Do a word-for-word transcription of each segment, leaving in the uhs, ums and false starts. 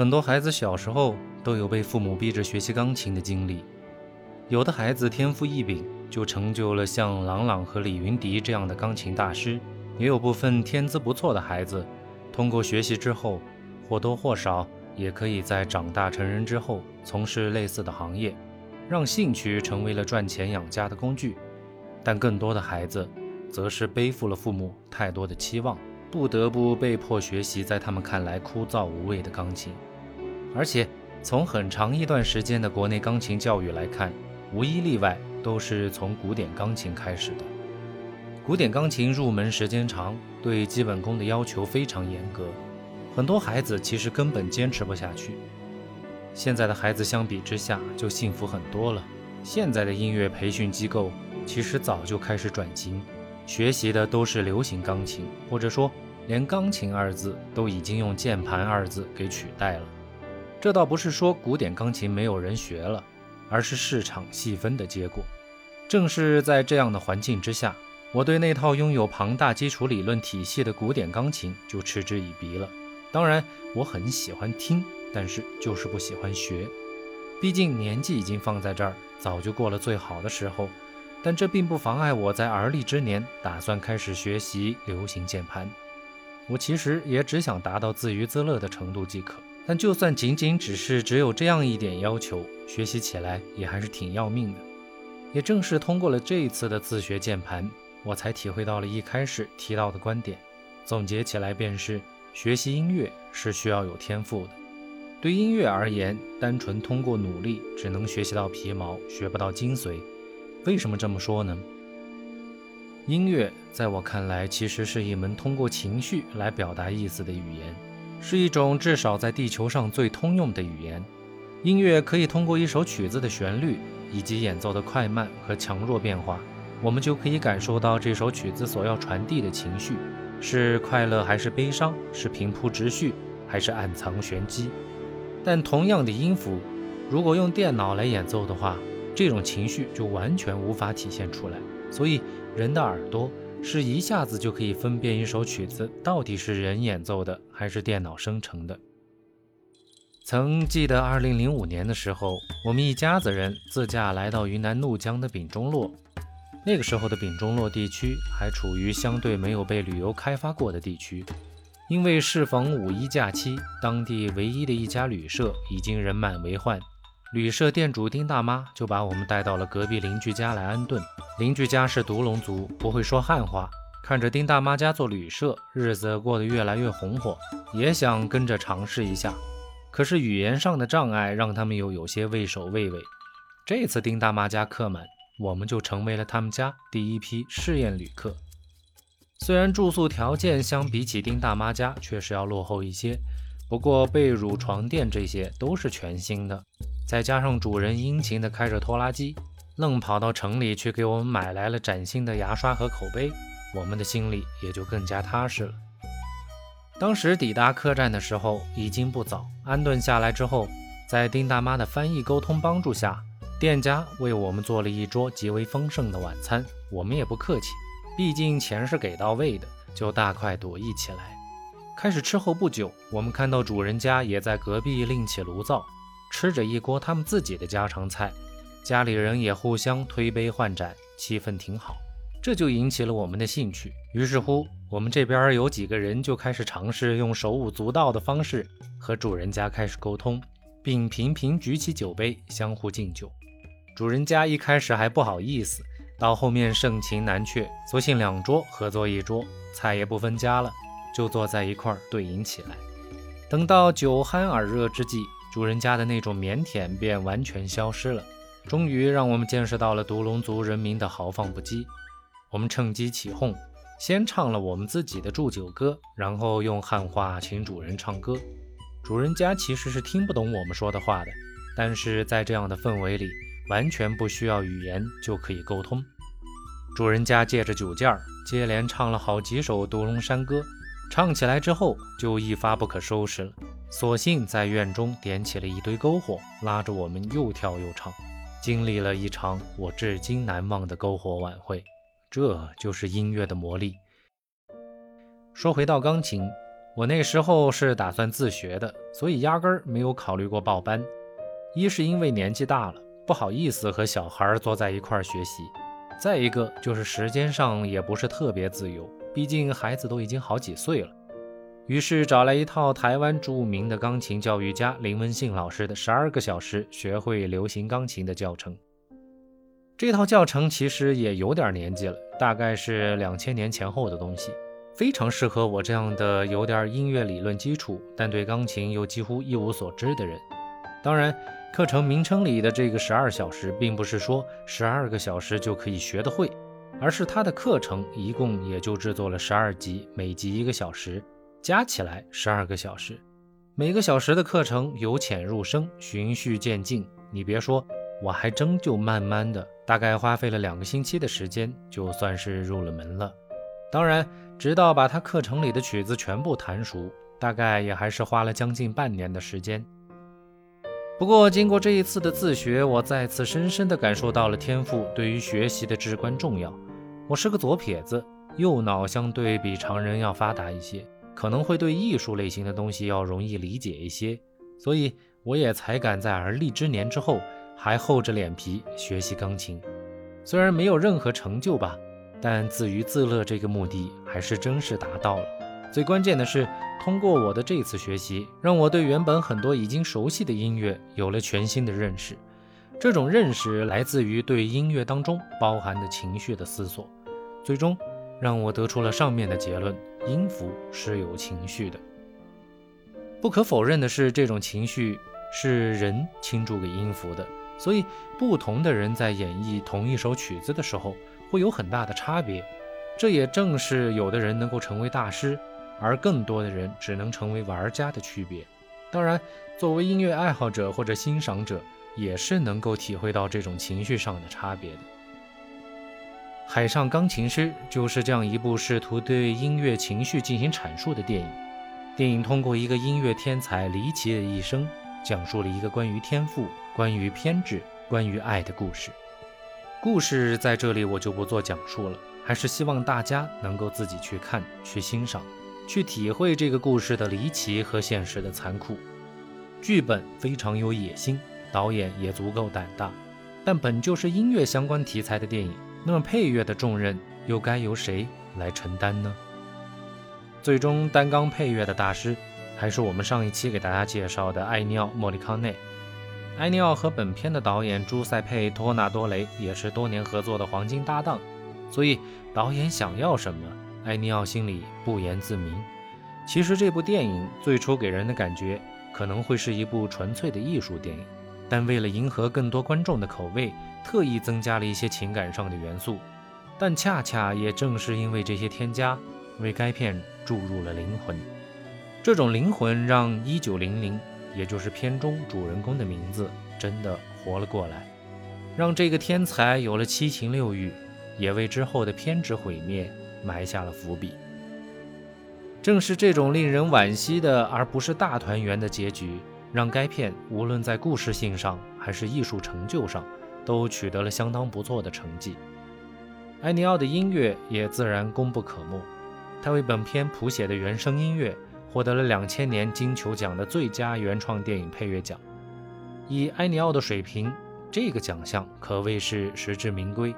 很多孩子小时候都有被父母逼着学习钢琴的经历，有的孩子天赋异禀，就成就了像郎朗和李云迪这样的钢琴大师，也有部分天资不错的孩子，通过学习之后，或多或少也可以在长大成人之后从事类似的行业，让兴趣成为了赚钱养家的工具。但更多的孩子则是背负了父母太多的期望，不得不被迫学习在他们看来枯燥无味的钢琴。而且从很长一段时间的国内钢琴教育来看，无一例外都是从古典钢琴开始的。古典钢琴入门时间长，对基本功的要求非常严格，很多孩子其实根本坚持不下去。现在的孩子相比之下就幸福很多了，现在的音乐培训机构其实早就开始转型，学习的都是流行钢琴，或者说连钢琴二字都已经用键盘二字给取代了。这倒不是说古典钢琴没有人学了，而是市场细分的结果。正是在这样的环境之下，我对那套拥有庞大基础理论体系的古典钢琴就嗤之以鼻了。当然我很喜欢听，但是就是不喜欢学，毕竟年纪已经放在这儿，早就过了最好的时候。但这并不妨碍我在而立之年打算开始学习流行键盘。我其实也只想达到自娱自乐的程度即可，但就算仅仅只是只有这样一点要求，学习起来也还是挺要命的。也正是通过了这一次的自学键盘，我才体会到了一开始提到的观点，总结起来便是，学习音乐是需要有天赋的。对音乐而言，单纯通过努力只能学习到皮毛，学不到精髓。为什么这么说呢？音乐在我看来其实是一门通过情绪来表达意思的语言，是一种至少在地球上最通用的语言。音乐可以通过一首曲子的旋律以及演奏的快慢和强弱变化，我们就可以感受到这首曲子所要传递的情绪，是快乐还是悲伤，是平铺直叙还是暗藏玄机。但同样的音符，如果用电脑来演奏的话，这种情绪就完全无法体现出来。所以人的耳朵是一下子就可以分辨一首曲子到底是人演奏的还是电脑生成的。曾记得二零零五年的时候，我们一家子人自驾来到云南怒江的丙中洛。那个时候的丙中洛地区还处于相对没有被旅游开发过的地区，因为适逢五一假期，当地唯一的一家旅社已经人满为患。旅社店主丁大妈就把我们带到了隔壁邻居家来安顿。邻居家是独龙族，不会说汉话，看着丁大妈家做旅社，日子过得越来越红火，也想跟着尝试一下。可是语言上的障碍让他们又有些畏首畏尾。这次丁大妈家客满，我们就成为了他们家第一批试验旅客。虽然住宿条件相比起丁大妈家确实要落后一些，不过被褥、床垫这些都是全新的，再加上主人殷勤地开着拖拉机，愣跑到城里去给我们买来了崭新的牙刷和口杯，我们的心里也就更加踏实了。当时抵达客栈的时候已经不早，安顿下来之后，在丁大妈的翻译沟通帮助下，店家为我们做了一桌极为丰盛的晚餐。我们也不客气，毕竟钱是给到位的，就大快朵颐起来。开始吃后不久，我们看到主人家也在隔壁另起炉灶，吃着一锅他们自己的家常菜，家里人也互相推杯换盏，气氛挺好，这就引起了我们的兴趣。于是乎，我们这边有几个人就开始尝试用手舞足蹈的方式和主人家开始沟通，并频频举起酒杯相互敬酒。主人家一开始还不好意思，到后面盛情难却，索性两桌合作一桌，菜也不分家了，就坐在一块对饮起来。等到酒酣耳热之际，主人家的那种腼腆便完全消失了，终于让我们见识到了独龙族人民的豪放不羁。我们趁机起哄，先唱了我们自己的祝酒歌，然后用汉话请主人唱歌。主人家其实是听不懂我们说的话的，但是在这样的氛围里，完全不需要语言就可以沟通。主人家借着酒劲儿，接连唱了好几首独龙山歌，唱起来之后就一发不可收拾了，索性在院中点起了一堆篝火，拉着我们又跳又唱，经历了一场我至今难忘的篝火晚会。这就是音乐的魔力。说回到钢琴，我那时候是打算自学的，所以压根儿没有考虑过报班。一是因为年纪大了，不好意思和小孩坐在一块儿学习，再一个就是时间上也不是特别自由，毕竟孩子都已经好几岁了。于是找来一套台湾著名的钢琴教育家林文信老师的十二个小时学会流行钢琴的教程。这套教程其实也有点年纪了，大概是两千年前后的东西，非常适合我这样的有点音乐理论基础，但对钢琴又几乎一无所知的人。当然，课程名称里的这个十二小时并不是说十二个小时就可以学得会，而是它的课程一共也就制作了十二集，每集一个小时，加起来十二个小时。每个小时的课程由浅入深，循序渐进，你别说，我还真就慢慢的，大概花费了两个星期的时间，就算是入了门了。当然，直到把它课程里的曲子全部弹熟，大概也还是花了将近半年的时间。不过经过这一次的自学，我再次深深地感受到了天赋对于学习的至关重要。我是个左撇子，右脑相对比常人要发达一些，可能会对艺术类型的东西要容易理解一些，所以我也才敢在而立之年之后还厚着脸皮学习钢琴。虽然没有任何成就吧，但自娱自乐这个目的还是真是达到了。最关键的是，通过我的这次学习，让我对原本很多已经熟悉的音乐有了全新的认识。这种认识来自于对音乐当中包含的情绪的思索，最终让我得出了上面的结论：音符是有情绪的。不可否认的是，这种情绪是人倾注给音符的，所以不同的人在演绎同一首曲子的时候会有很大的差别。这也正是有的人能够成为大师，而更多的人只能成为玩家的区别。当然，作为音乐爱好者或者欣赏者，也是能够体会到这种情绪上的差别的。《海上钢琴师》就是这样一部试图对音乐情绪进行阐述的电影。电影通过一个音乐天才离奇的一生，讲述了一个关于天赋、关于偏执、关于爱的故事。故事在这里我就不做讲述了，还是希望大家能够自己去看、去欣赏，去体会这个故事的离奇和现实的残酷。剧本非常有野心，导演也足够胆大，但本就是音乐相关题材的电影，那么配乐的重任又该由谁来承担呢？最终担纲配乐的大师还是我们上一期给大家介绍的埃尼奥·莫里康内。埃尼奥和本片的导演朱塞佩·托纳多雷也是多年合作的黄金搭档，所以导演想要什么，埃尼奥心里不言自明。其实这部电影最初给人的感觉可能会是一部纯粹的艺术电影，但为了迎合更多观众的口味，特意增加了一些情感上的元素。但恰恰也正是因为这些添加，为该片注入了灵魂。这种灵魂让一九零零，也就是片中主人公的名字，真的活了过来，让这个天才有了七情六欲，也为之后的偏执毁灭埋下了伏笔。正是这种令人惋惜的而不是大团圆的结局，让该片无论在故事性上还是艺术成就上都取得了相当不错的成绩。埃尼奥的音乐也自然功不可没，他为本片谱写的原声音乐获得了两千年金球奖的最佳原创电影配乐奖。以埃尼奥的水平，这个奖项可谓是实至名归。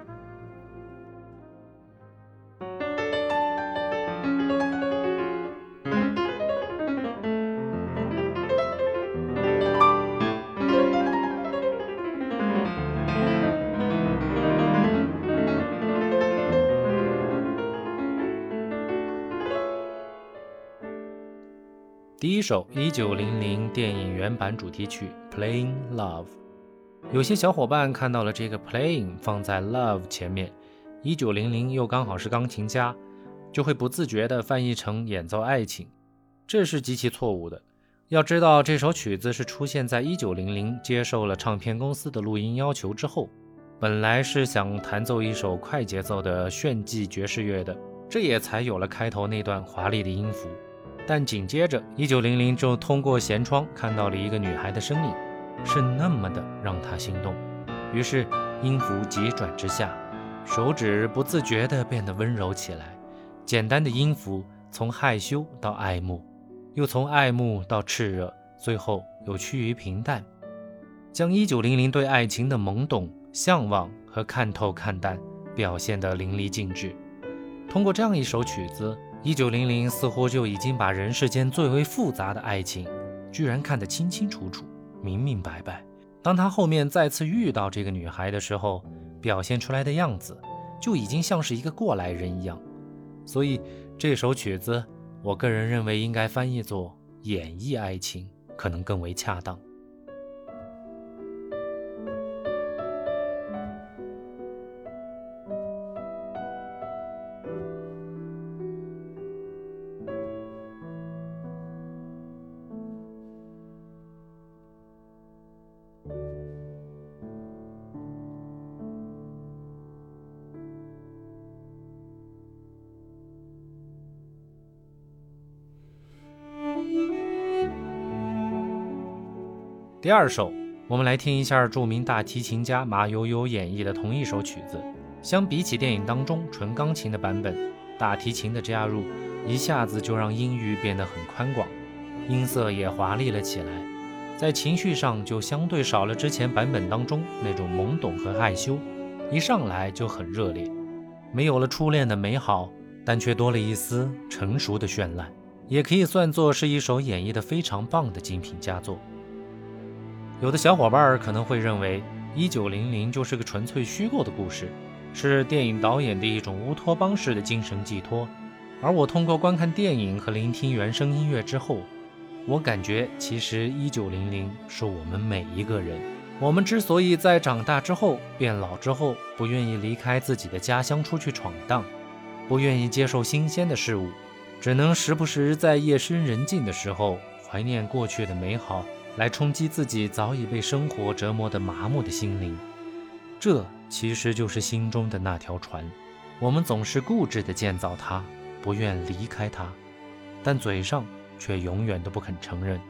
第一首一九零零电影原版主题曲 Playing Love。 有些小伙伴看到了这个 Playing 放在 Love 前面，一九零零又刚好是钢琴家，就会不自觉地翻译成演奏爱情，这是极其错误的。要知道，这首曲子是出现在一九零零接受了唱片公司的录音要求之后，本来是想弹奏一首快节奏的炫技爵士乐的，这也才有了开头那段华丽的音符。但紧接着一九零零就通过舷窗看到了一个女孩的身影，是那么的让她心动，于是音符急转直下，手指不自觉地变得温柔起来，简单的音符从害羞到爱慕，又从爱慕到炽热，最后又趋于平淡，将一九零零对爱情的懵懂、向往和看透看淡表现得淋漓尽致。通过这样一首曲子，一九零零似乎就已经把人世间最为复杂的爱情居然看得清清楚楚、明明白白。当他后面再次遇到这个女孩的时候，表现出来的样子就已经像是一个过来人一样。所以这首曲子我个人认为应该翻译作演绎爱情，可能更为恰当。第二首，我们来听一下著名大提琴家马友友演绎的同一首曲子。相比起电影当中纯钢琴的版本，大提琴的加入一下子就让音域变得很宽广，音色也华丽了起来，在情绪上就相对少了之前版本当中那种懵懂和害羞，一上来就很热烈，没有了初恋的美好，但却多了一丝成熟的绚烂，也可以算作是一首演绎得非常棒的精品佳作。有的小伙伴可能会认为一九零零就是个纯粹虚构的故事，是电影导演的一种乌托邦式的精神寄托，而我通过观看电影和聆听原声音乐之后，我感觉其实一九零零是我们每一个人，我们之所以在长大之后、变老之后不愿意离开自己的家乡出去闯荡，不愿意接受新鲜的事物，只能时不时在夜深人静的时候怀念过去的美好，来冲击自己早已被生活折磨得麻木的心灵。这其实就是心中的那条船，我们总是固执地建造它，不愿离开它，但嘴上却永远都不肯承认。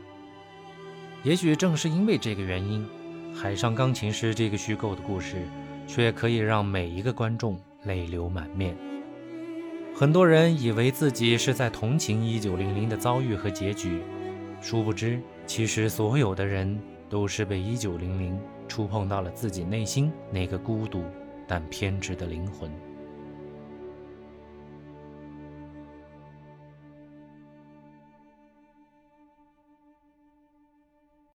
也许正是因为这个原因，海上钢琴师这个虚构的故事却可以让每一个观众泪流满面。很多人以为自己是在同情一九零零的遭遇和结局，殊不知其实所有的人都是被一九零零触碰到了自己内心那个孤独但偏执的灵魂。